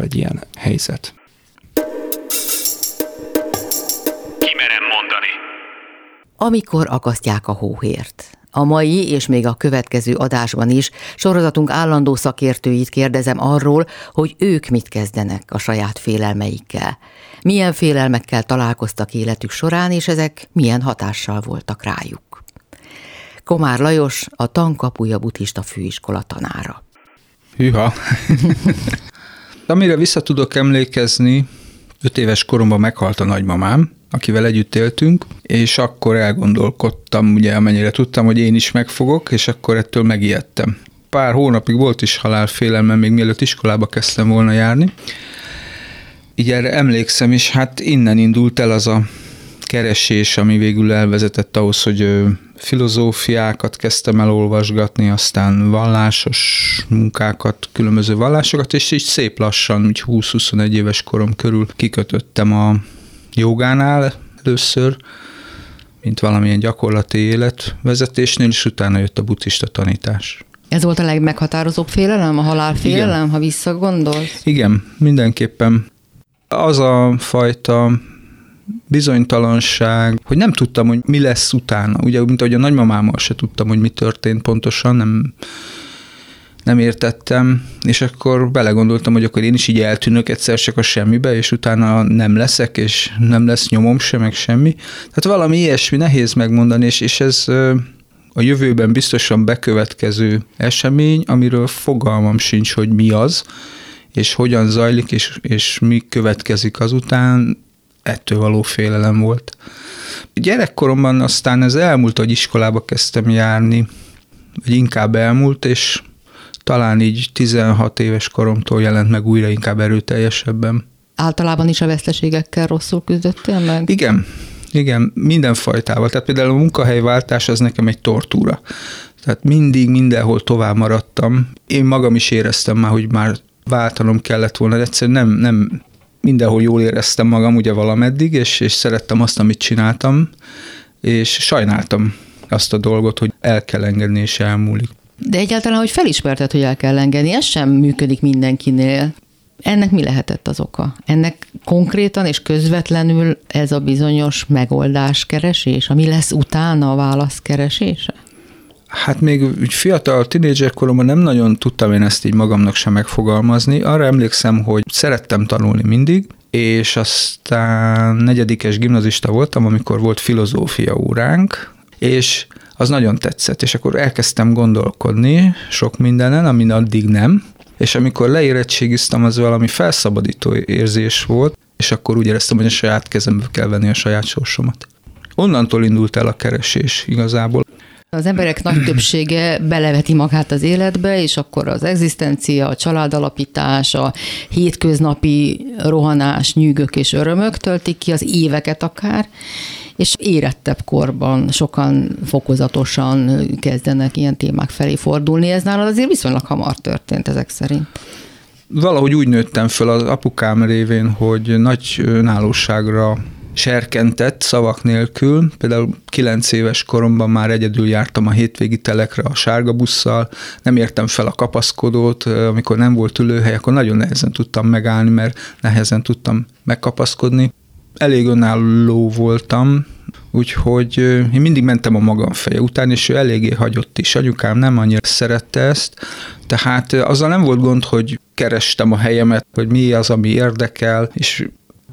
egy ilyen helyzet. Ki merem mondani? Amikor akasztják a hóhért. A mai és még a következő adásban is sorozatunk állandó szakértőit kérdezem arról, hogy ők mit kezdenek a saját félelmeikkel. Milyen félelmekkel találkoztak életük során, és ezek milyen hatással voltak rájuk. Komár Lajos, a Tankapuja buddhista főiskola tanára. Hűha! Amire vissza tudok emlékezni, 5 éves koromban meghalt a nagymamám, akivel együtt éltünk, és akkor elgondolkodtam, ugye amennyire tudtam, hogy én is megfogok, és akkor ettől megijedtem. Pár hónapig volt is halálfélelmem, még mielőtt iskolába kezdtem volna járni. Így erre emlékszem, és hát innen indult el az a keresés, ami végül elvezetett ahhoz, hogy filozófiákat kezdtem el olvasgatni, aztán vallásos munkákat, különböző vallásokat, és így szép lassan, úgy 20-21 éves korom körül kikötöttem a jogánál először, mint valamilyen gyakorlati életvezetésnél, és utána jött a buddhista tanítás. Ez volt a legmeghatározóbb félelem, a halálfélelem, igen. Ha visszagondolsz? Igen, mindenképpen. Az a fajta bizonytalanság, hogy nem tudtam, hogy mi lesz utána. Ugye, mint ahogy a nagymamámmal se tudtam, hogy mi történt pontosan, nem értettem, és akkor belegondoltam, hogy akkor én is így eltűnök egyszer csak a semmibe, és utána nem leszek, és nem lesz nyomom sem, meg semmi. Tehát valami ilyesmi, nehéz megmondani, és ez a jövőben biztosan bekövetkező esemény, amiről fogalmam sincs, hogy mi az, és hogyan zajlik, és mi következik azután, ettől való félelem volt. Gyerekkoromban aztán ez elmúlt, hogy iskolába kezdtem járni, vagy inkább elmúlt, és talán így 16 éves koromtól jelent meg újra inkább erőteljesebben. Általában is a veszteségekkel rosszul küzdöttél meg? Igen, Igen, mindenfajtával. Tehát például a munkahelyváltás az nekem egy tortúra. Tehát mindig, mindenhol tovább maradtam. Én magam is éreztem már, hogy már váltanom kellett volna, de egyszerűen nem mindenhol jól éreztem magam ugye valameddig, és szerettem azt, amit csináltam, és sajnáltam azt a dolgot, hogy el kell engedni, és elmúlik. De egyáltalán, hogy felismerted, hogy el kell engedni, ez sem működik mindenkinél. Ennek mi lehetett az oka? Ennek konkrétan és közvetlenül ez a bizonyos megoldáskeresés, ami lesz utána a válasz keresése? Hát még fiatal tínédzser koromban nem nagyon tudtam én ezt így magamnak sem megfogalmazni. Arra emlékszem, hogy szerettem tanulni mindig, és aztán negyedikes gimnazista voltam, amikor volt filozófia óránk, és az nagyon tetszett, és akkor elkezdtem gondolkodni sok mindenen, amin addig nem, és amikor leérettségiztem, az valami felszabadító érzés volt, és akkor úgy éreztem, hogy a saját kezembe kell venni a saját sorsomat. Onnantól indult el a keresés igazából. Az emberek nagy többsége beleveti magát az életbe, és akkor az egzisztencia, a családalapítás, a hétköznapi rohanás, nyűgök és örömök töltik ki az éveket akár, és érettebb korban sokan fokozatosan kezdenek ilyen témák felé fordulni. Ez nálad azért viszonylag hamar történt ezek szerint. Valahogy úgy nőttem föl az apukám révén, hogy nagy önállóságra serkentett szavak nélkül, például 9 éves koromban már egyedül jártam a hétvégi telekre a sárga busszal, nem értem fel a kapaszkodót, amikor nem volt ülőhely, akkor nagyon nehezen tudtam megállni, mert nehezen tudtam megkapaszkodni. Elég önálló voltam, úgyhogy én mindig mentem a magam feje után, és ő eléggé hagyott is. Anyukám nem annyira szerette ezt, tehát azzal nem volt gond, hogy kerestem a helyemet, hogy mi az, ami érdekel, és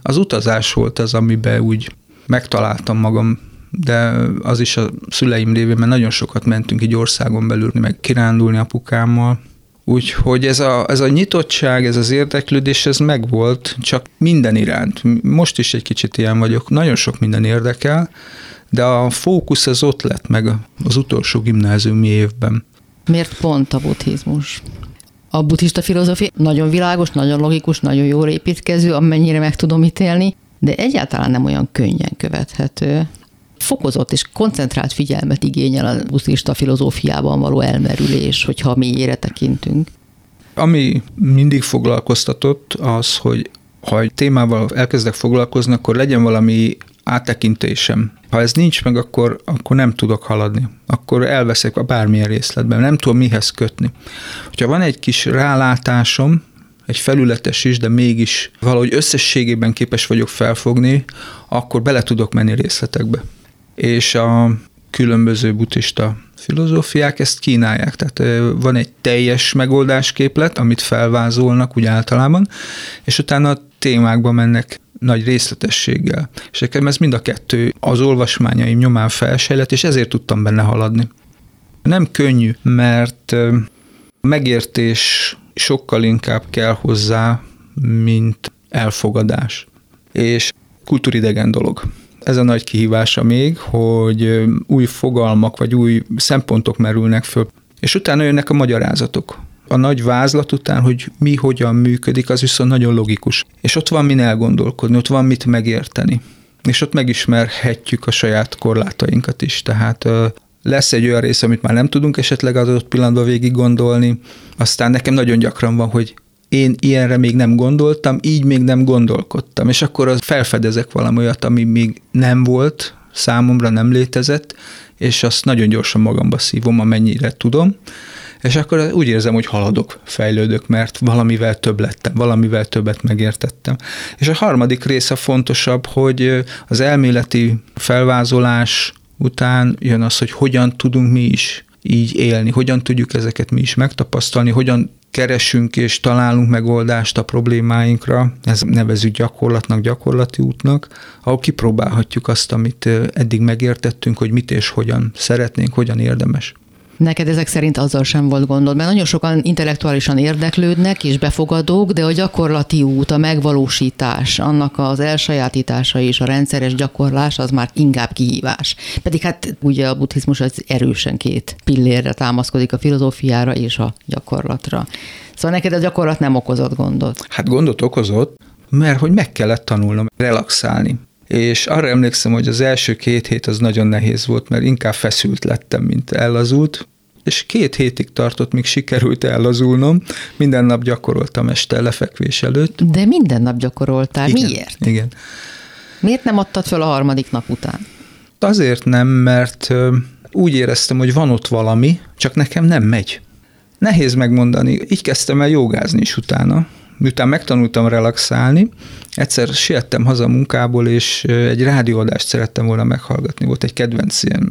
az utazás volt az, amiben úgy megtaláltam magam, de az is a szüleim révén, mert nagyon sokat mentünk így országon belül, meg kirándulni apukámmal. Úgyhogy ez a nyitottság, ez az érdeklődés, ez megvolt, csak minden iránt. Most is egy kicsit ilyen vagyok, nagyon sok minden érdekel, de a fókusz az ott lett meg az utolsó gimnáziumi évben. Miért pont a buddhizmus? A buddhista filozófia nagyon világos, nagyon logikus, nagyon jól építkező, amennyire meg tudom ítélni, de egyáltalán nem olyan könnyen követhető. Fokozott és koncentrált figyelmet igényel a buddhista filozófiában való elmerülés, hogyha mélyére tekintünk. Ami mindig foglalkoztatott az, hogy ha egy témával elkezdek foglalkozni, akkor legyen valami áttekintésem. Ha ez nincs meg, akkor nem tudok haladni. Akkor elveszek a bármilyen részletben. Nem tudom mihez kötni. Ha van egy kis rálátásom, egy felületes is, de mégis valahogy összességében képes vagyok felfogni, akkor bele tudok menni részletekbe. És a különböző buddhista filozófiák ezt kínálják. Tehát van egy teljes megoldásképlet, amit felvázolnak úgy általában, és utána a témákba mennek nagy részletességgel. És nekem ez mind a kettő az olvasmányaim nyomán felsejlett, és ezért tudtam benne haladni. Nem könnyű, mert megértés sokkal inkább kell hozzá, mint elfogadás. És kultúridegen dolog. Ez a nagy kihívása még, hogy új fogalmak vagy új szempontok merülnek föl, és utána jönnek a magyarázatok. A nagy vázlat után, hogy mi hogyan működik, az viszont nagyon logikus. És ott van min elgondolkodni, ott van mit megérteni. És ott megismerhetjük a saját korlátainkat is. Tehát lesz egy olyan rész, amit már nem tudunk esetleg az adott pillanatban végig gondolni. Aztán nekem nagyon gyakran van, hogy én ilyenre még nem gondoltam, így még nem gondolkodtam. És akkor az felfedezek valami olyat, ami még nem volt, számomra nem létezett, és azt nagyon gyorsan magamba szívom, amennyire tudom. És akkor úgy érzem, hogy haladok, fejlődök, mert valamivel több lettem, valamivel többet megértettem. És a harmadik rész a fontosabb, hogy az elméleti felvázolás után jön az, hogy hogyan tudunk mi is így élni, hogyan tudjuk ezeket mi is megtapasztalni, hogyan keresünk és találunk megoldást a problémáinkra, ez nevezzük gyakorlatnak, gyakorlati útnak, ahol kipróbálhatjuk azt, amit eddig megértettünk, hogy mit és hogyan szeretnénk, hogyan érdemes. Neked ezek szerint azzal sem volt gondod, mert nagyon sokan intellektuálisan érdeklődnek és befogadók, de a gyakorlati út, a megvalósítás, annak az elsajátítása és a rendszeres gyakorlás az már inkább kihívás. Pedig hát ugye a buddhizmus az erősen két pillérre támaszkodik, a filozófiára és a gyakorlatra. Szóval neked a gyakorlat nem okozott gondot? Hát gondot okozott, mert hogy meg kellett tanulnom relaxálni. és arra emlékszem, hogy az első 2 hét az nagyon nehéz volt, mert inkább feszült lettem, mint ellazult, és 2 hétig tartott, míg sikerült ellazulnom. Minden nap gyakoroltam este lefekvés előtt. De minden nap gyakoroltál? Igen, miért? Igen. Miért nem adtad föl a 3. nap után? Azért nem, mert úgy éreztem, hogy van ott valami, csak nekem nem megy. Nehéz megmondani. Így kezdtem el jogázni is utána. Miután megtanultam relaxálni, egyszer siettem haza munkából, és egy rádióadást szerettem volna meghallgatni. Volt egy kedvenc ilyen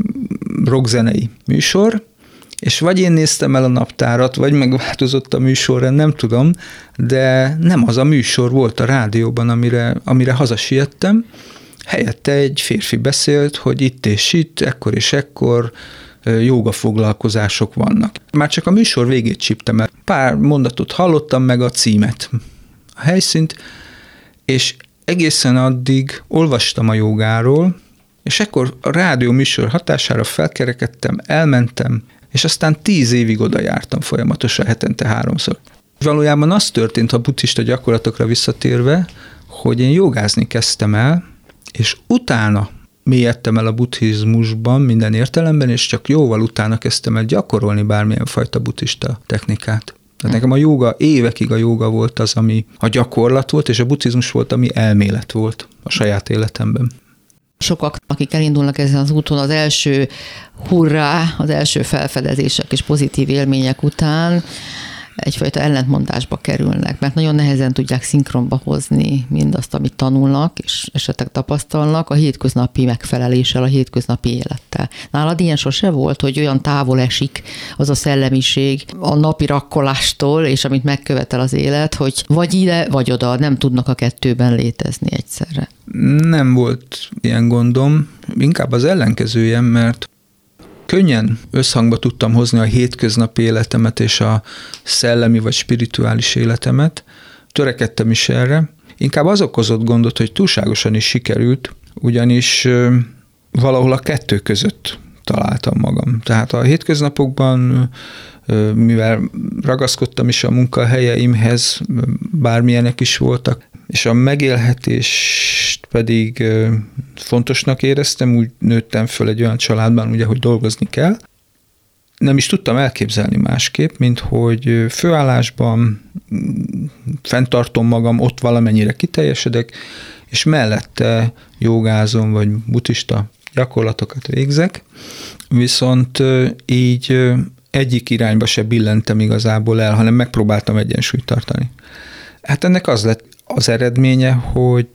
rockzenei műsor, és vagy én néztem el a naptárat, vagy megváltozott a műsorrend, nem tudom, de nem az a műsor volt a rádióban, amire hazasiettem. Helyette egy férfi beszélt, hogy itt és itt, ekkor és ekkor jóga foglalkozások vannak. Már csak a műsor végét csíptem el. Pár mondatot hallottam, meg a címet, a helyszínt, és egészen addig olvastam a jógáról, és ekkor a rádió műsor hatására felkerekedtem, elmentem, és aztán 10 évig oda jártam folyamatosan, hetente 3-szor. Valójában az történt, a buddhista gyakorlatokra visszatérve, hogy én jogázni kezdtem el, és utána mélyedtem el a buddhizmusban minden értelemben, és csak jóval utána kezdtem el gyakorolni bármilyen fajta buddhista technikát. Tehát nekem a jóga, évekig a jóga volt az, ami a gyakorlat volt, és a buddhizmus volt, ami elmélet volt a saját életemben. Sokak, akik elindulnak ezen az úton, az első hurrá, az első felfedezések és pozitív élmények után egyfajta ellentmondásba kerülnek, mert nagyon nehezen tudják szinkronba hozni mindazt, amit tanulnak, és esetleg tapasztalnak a hétköznapi megfeleléssel, a hétköznapi élettel. Nálad ilyen sose volt, hogy olyan távol esik az a szellemiség a napi rakkolástól, és amit megkövetel az élet, hogy vagy ide, vagy oda, nem tudnak a kettőben létezni egyszerre. Nem volt ilyen gondom, inkább az ellenkezője, mert könnyen összhangba tudtam hozni a hétköznapi életemet és a szellemi vagy spirituális életemet. Törekedtem is erre. Inkább az okozott gondot, hogy túlságosan is sikerült, ugyanis valahol a kettő között találtam magam. Tehát a hétköznapokban, mivel ragaszkodtam is a munkahelyeimhez, bármilyenek is voltak, és a megélhetést pedig fontosnak éreztem, úgy nőttem föl egy olyan családban, ugye, hogy dolgozni kell. Nem is tudtam elképzelni másképp, mint hogy főállásban fenntartom magam, ott valamennyire kiteljesedek, és mellette jogázom, vagy buddhista gyakorlatokat végzek, viszont így egyik irányba se billentem igazából el, hanem megpróbáltam egyensúlyt tartani. Hát ennek az lett az eredménye, hogy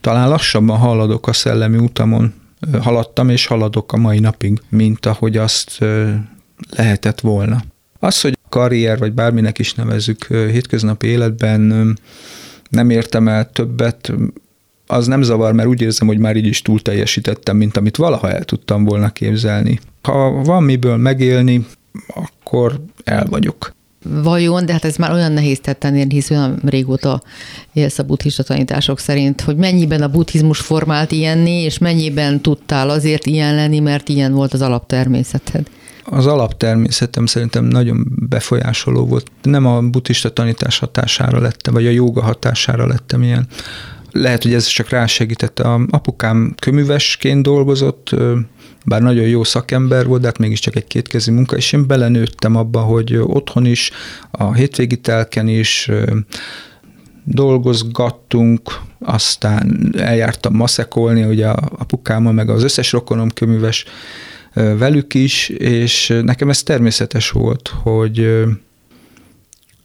talán lassabban haladok a szellemi utamon, haladtam és haladok a mai napig, mint ahogy azt lehetett volna. Az, hogy karrier, vagy bárminek is nevezzük, hétköznapi életben nem értem el többet, az nem zavar, mert úgy érzem, hogy már így is túl teljesítettem, mint amit valaha el tudtam volna képzelni. Ha van miből megélni, akkor el vagyok. Vajon, de hát ez már olyan nehéz tetten érni, hisz olyan régóta élsz a buddhista tanítások szerint, hogy mennyiben a buddhizmus formált ilyenné, és mennyiben tudtál azért ilyen lenni, mert ilyen volt az alaptermészeted? Az alaptermészetem szerintem nagyon befolyásoló volt. Nem a buddhista tanítás hatására lettem, vagy a jóga hatására lettem ilyen. Lehet, hogy ez csak rásegített. A apukám köművesként dolgozott, bár nagyon jó szakember volt, de hát mégiscsak egy kétkezi munka, és én belenőttem abba, hogy otthon is, a hétvégi telken is dolgozgattunk, aztán eljártam maszekolni, ugye apukámmal, meg az összes rokonom köműves, velük is, és nekem ez természetes volt, hogy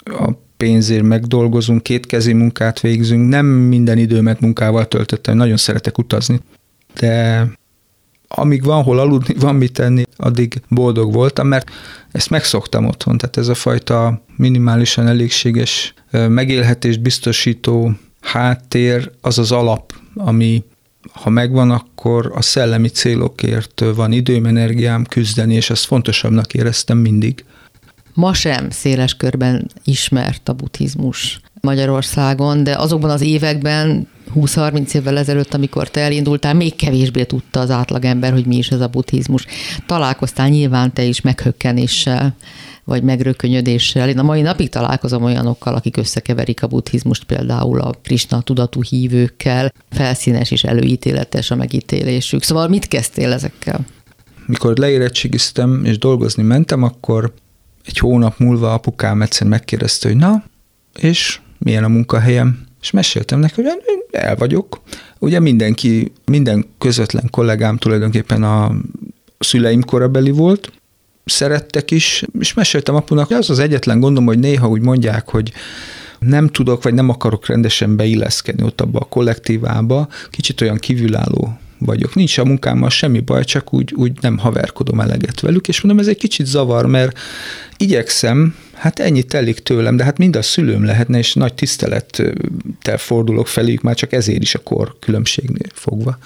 a pénzért megdolgozunk, kétkezi munkát végzünk, nem minden időmet munkával töltöttem, nagyon szeretek utazni, de amíg van hol aludni, van mit tenni, addig boldog voltam, mert ezt megszoktam otthon, tehát ez a fajta minimálisan elégséges megélhetést biztosító háttér, az az alap, ami ha megvan, akkor a szellemi célokért van időm, energiám küzdeni, és ezt fontosabbnak éreztem mindig. Ma sem széles körben ismert a buddhizmus Magyarországon, de azokban az években, 20-30 évvel ezelőtt, amikor te elindultál, még kevésbé tudta az átlagember, hogy mi is ez a buddhizmus. Találkoztál nyilván te is meghökkenéssel, vagy megrökönyödéssel. Én a mai napig találkozom olyanokkal, akik összekeverik a buddhizmust például a Krishna tudatú hívőkkel, felszínes és előítéletes a megítélésük. Szóval mit kezdtél ezekkel? Mikor leérettségiztem és dolgozni mentem, akkor egy hónap múlva apukám egyszer megkérdezte, hogy na, és milyen a munkahelyem? És meséltem neki, hogy el vagyok. Ugye mindenki, minden közvetlen kollégám tulajdonképpen a szüleim korabeli volt, szerettek is, és meséltem apunak, hogy az az egyetlen gondom, hogy néha úgy mondják, hogy nem tudok, vagy nem akarok rendesen beilleszkedni ott abba a kollektívába, kicsit olyan kívülálló vagyok. Nincs a munkámmal semmi baj, csak úgy nem haverkodom eleget velük, és mondom, ez egy kicsit zavar, mert igyekszem, hát ennyit telik tőlem, de hát mind a szülőm lehetne, és nagy tisztelettel fordulok feléjük, már csak ezért is a kor különbségnél fogva.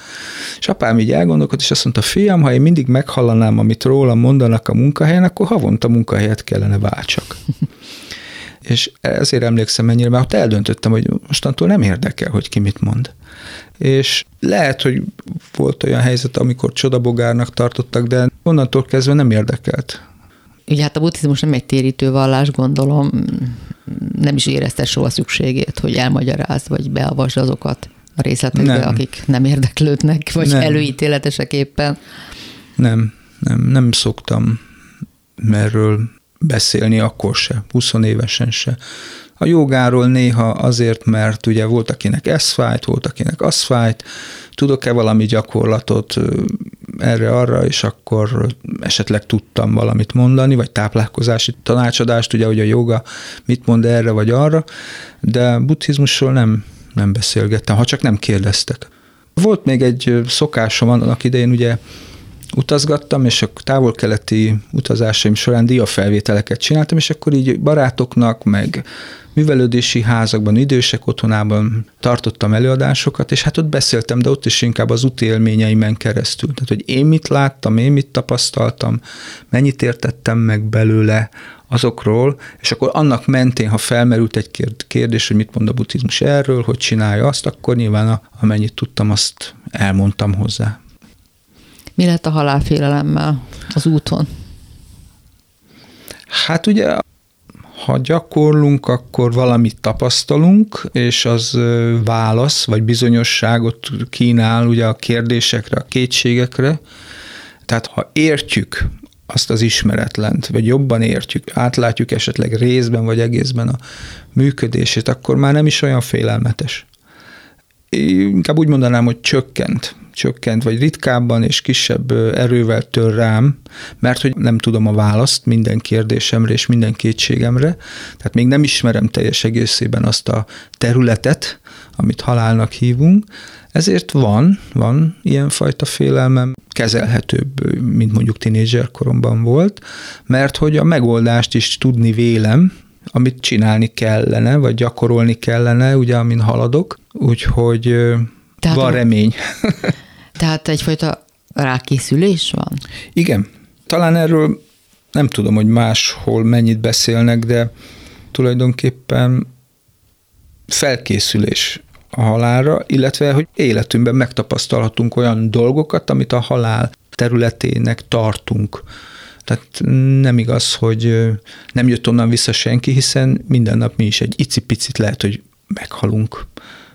És apám így elgondolkodott, és azt mondta, fiam, ha én mindig meghallanám, amit rólam mondanak a munkahelyen, akkor havonta munkahelyet kellene váltsak. És ezért emlékszem ennyire, mert ott eldöntöttem, hogy mostantól nem érdekel, hogy ki mit mond. És lehet, hogy volt olyan helyzet, amikor csodabogárnak tartottak, de onnantól kezdve nem érdekelt. Ugye hát a buddhizmus nem egy térítő vallás, gondolom, nem is érezted soha szükségét, hogy elmagyarázd, vagy beavasd azokat a részletekbe, akik nem érdeklődnek, vagy nem. Előítéletesek éppen. Nem szoktam erről beszélni akkor se, 20 évesen se. A jogáról néha azért, mert ugye volt, akinek ez fájt, volt, akinek az fájt, tudok-e valami gyakorlatot erre-arra, és akkor esetleg tudtam valamit mondani, vagy táplálkozási tanácsadást, ugye, hogy a joga mit mond erre vagy arra, de buddhizmusról nem beszélgettem, ha csak nem kérdeztek. Volt még egy szokásom annak idején, ugye utazgattam, és a távol-keleti utazásaim során diafelvételeket csináltam, és akkor így barátoknak, meg művelődési házakban, idősek otthonában tartottam előadásokat, és hát ott beszéltem, de ott is inkább az útélményeimen keresztül. Tehát, hogy én mit láttam, én mit tapasztaltam, mennyit értettem meg belőle azokról, és akkor annak mentén, ha felmerült egy kérdés, hogy mit mond a buddhizmus erről, hogy csinálja azt, akkor nyilván amennyit tudtam, azt elmondtam hozzá. Mi lett a halálfélelemmel az úton? Hát ugye, ha gyakorlunk, akkor valamit tapasztalunk, és az válasz, vagy bizonyosságot kínál ugye a kérdésekre, a kétségekre. Tehát ha értjük azt az ismeretlent, vagy jobban értjük, átlátjuk esetleg részben vagy egészben a működését, akkor már nem is olyan félelmetes. Inkább úgy mondanám, hogy csökkent, vagy ritkábban és kisebb erővel tör rám, mert hogy nem tudom a választ minden kérdésemre és minden kétségemre, tehát még nem ismerem teljes egészében azt a területet, amit halálnak hívunk, ezért van ilyenfajta félelmem, kezelhetőbb, mint mondjuk tínédzserkoromban volt, mert hogy a megoldást is tudni vélem, amit csinálni kellene, vagy gyakorolni kellene, ugye, amin haladok, úgyhogy van remény. Tehát egyfajta rákészülés van? Igen. Talán erről nem tudom, hogy máshol mennyit beszélnek, de tulajdonképpen felkészülés a halálra, illetve, hogy életünkben megtapasztalhatunk olyan dolgokat, amit a halál területének tartunk. Tehát nem igaz, hogy nem jött onnan vissza senki, hiszen minden nap mi is egy icipicit lehet, hogy meghalunk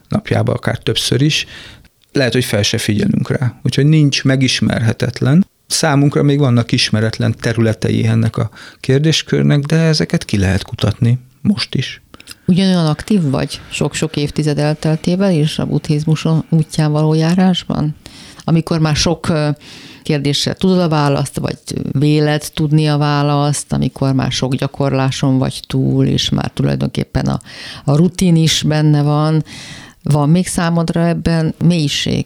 napjában, akár többször is, lehet, hogy fel se figyelünk rá. Úgyhogy nincs megismerhetetlen. Számunkra még vannak ismeretlen területei ennek a kérdéskörnek, de ezeket ki lehet kutatni most is. Ugyanolyan aktív vagy sok-sok évtized elteltével és a buddhizmuson útján való járásban? Amikor már sok kérdésre tudod a választ, vagy véled tudni a választ, amikor már sok gyakorláson vagy túl, és már tulajdonképpen a rutin is benne van, van még számodra ebben mélység?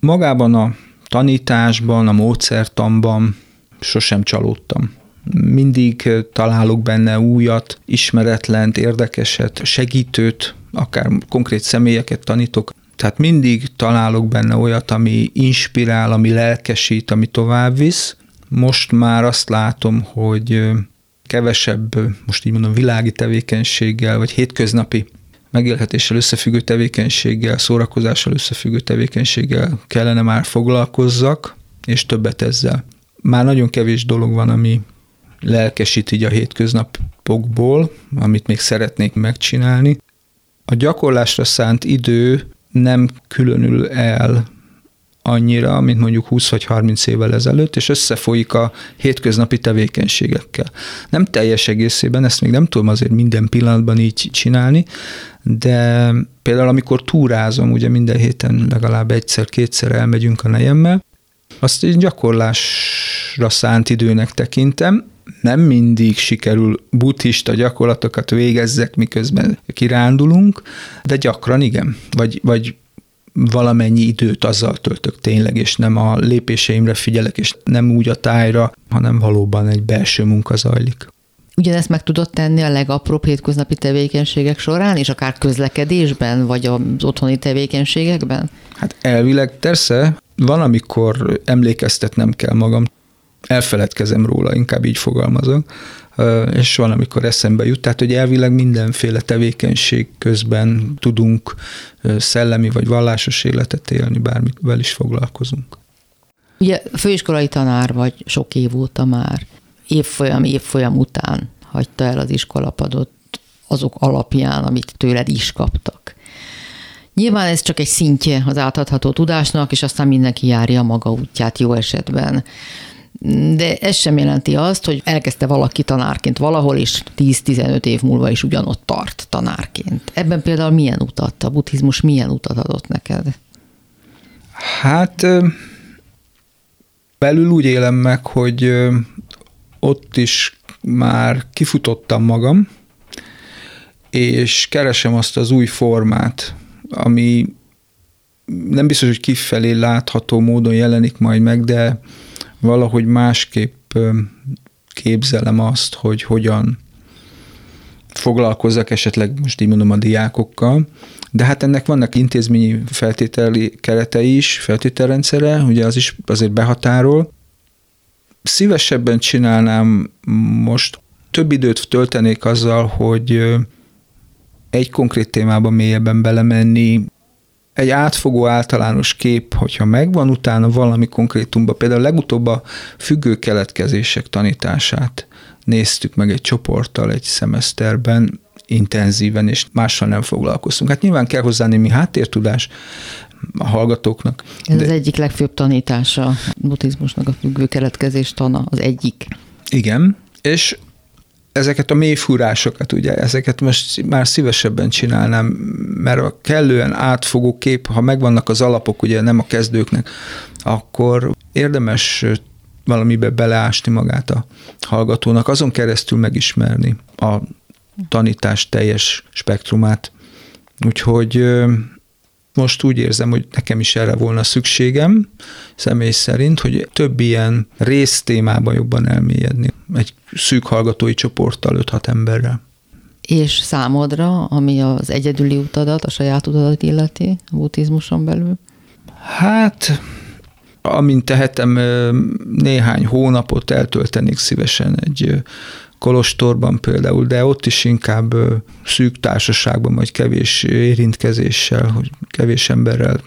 Magában a tanításban, a módszertanban sosem csalódtam. Mindig találok benne újat, ismeretlent, érdekeset, segítőt, akár konkrét személyeket tanítok. Tehát mindig találok benne olyat, ami inspirál, ami lelkesít, ami továbbvisz. Most már azt látom, hogy kevesebb, most így mondom, világi tevékenységgel, vagy hétköznapi megélhetéssel összefüggő tevékenységgel, szórakozással összefüggő tevékenységgel kellene már foglalkozzak, és többet ezzel. Már nagyon kevés dolog van, ami lelkesít így a hétköznapokból, amit még szeretnék megcsinálni. A gyakorlásra szánt idő nem különül el annyira, mint mondjuk 20 vagy 30 évvel ezelőtt, és összefolyik a hétköznapi tevékenységekkel. Nem teljes egészében, ezt még nem tudom azért minden pillanatban így csinálni, de például amikor túrázom, ugye minden héten legalább egyszer-kétszer elmegyünk a nejemmel, azt én gyakorlásra szánt időnek tekintem. Nem mindig sikerül buddhista gyakorlatokat végezzek, miközben kirándulunk, de gyakran igen, vagy valamennyi időt azzal töltök tényleg, és nem a lépéseimre figyelek, és nem úgy a tájra, hanem valóban egy belső munka zajlik. Ugyanezt meg tudod tenni a legapróbb hétköznapi tevékenységek során, és akár közlekedésben, vagy az otthoni tevékenységekben? Hát elvileg persze, van, amikor emlékeztetnem kell magam, elfeledkezem róla, inkább így fogalmazok, és van, amikor eszembe jut, tehát hogy elvileg mindenféle tevékenység közben tudunk szellemi vagy vallásos életet élni, bármivel is foglalkozunk. Ugye főiskolai tanár vagy sok év óta már, évfolyam után hagyta el az iskolapadot azok alapján, amit tőled is kaptak. Nyilván ez csak egy szintje az átadható tudásnak, és aztán mindenki járja maga útját jó esetben. De ez sem jelenti azt, hogy elkezdte valaki tanárként valahol, és 10-15 év múlva is ugyanott tart tanárként. Ebben például milyen utat, a buddhizmus milyen utat adott neked? Hát belül úgy élem meg, hogy ott is már kifutottam magam, és keresem azt az új formát, ami nem biztos, hogy kifelé látható módon jelenik majd meg, de valahogy másképp képzelem azt, hogy hogyan foglalkozzak esetleg, most így mondom, a diákokkal, de hát ennek vannak intézményi feltételi keretei is, feltételrendszere, ugye az is azért behatárol. Szívesebben csinálnám most, több időt töltenék azzal, hogy egy konkrét témába mélyebben belemenni. Egy átfogó általános kép, hogyha megvan, utána valami konkrétumban, például legutóbb a függő keletkezések tanítását néztük meg egy csoporttal egy szemeszterben, intenzíven, és mással nem foglalkoztunk. Hát nyilván kell hozzá némi háttértudás a hallgatóknak. Ez az egyik legfőbb tanítása a buddhizmusnak, a függő keletkezés tana, az egyik. Igen, és ezeket a mélyfúrásokat, ugye, ezeket most már szívesebben csinálnám, mert a kellően átfogó kép, ha megvannak az alapok, ugye nem a kezdőknek, akkor érdemes valamibe beleásni magát a hallgatónak, azon keresztül megismerni a tanítás teljes spektrumát. Úgyhogy most úgy érzem, hogy nekem is erre volna szükségem, személy szerint, hogy több ilyen résztémában jobban elmélyedni. Egy szűk hallgatói csoporttal, 5-6 emberrel. És számodra, ami az egyedüli utadat, a saját utadat illeti, a buddhizmuson belül? Hát, amint tehetem, néhány hónapot eltöltenék szívesen egy kolostorban például, de ott is inkább szűk társaságban, vagy kevés érintkezéssel, hogy kevés emberrel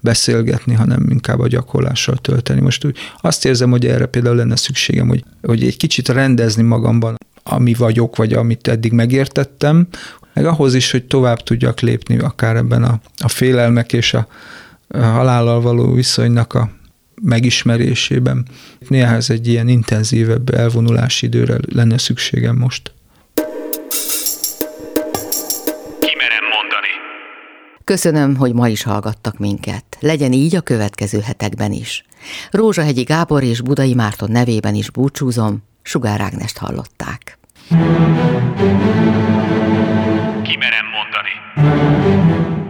beszélgetni, hanem inkább a gyakorlással tölteni. Most úgy azt érzem, hogy erre például lenne szükségem, hogy egy kicsit rendezni magamban, ami vagyok, vagy amit eddig megértettem, meg ahhoz is, hogy tovább tudjak lépni akár ebben a félelmek és a halállal való viszonynak a megismerésében. Néha egy ilyen intenzívebb elvonulási időre lenne szükségem most. Ki merem mondani. Köszönöm, hogy ma is hallgattak minket. Legyen így a következő hetekben is. Rózsahegyi Gábor és Budai Márton nevében is búcsúzom, Sugár Ágnest hallották. Ki merem mondani.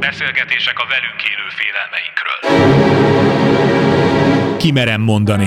Beszélgetések a velünk élő félelmeinkről. Ki merem mondani.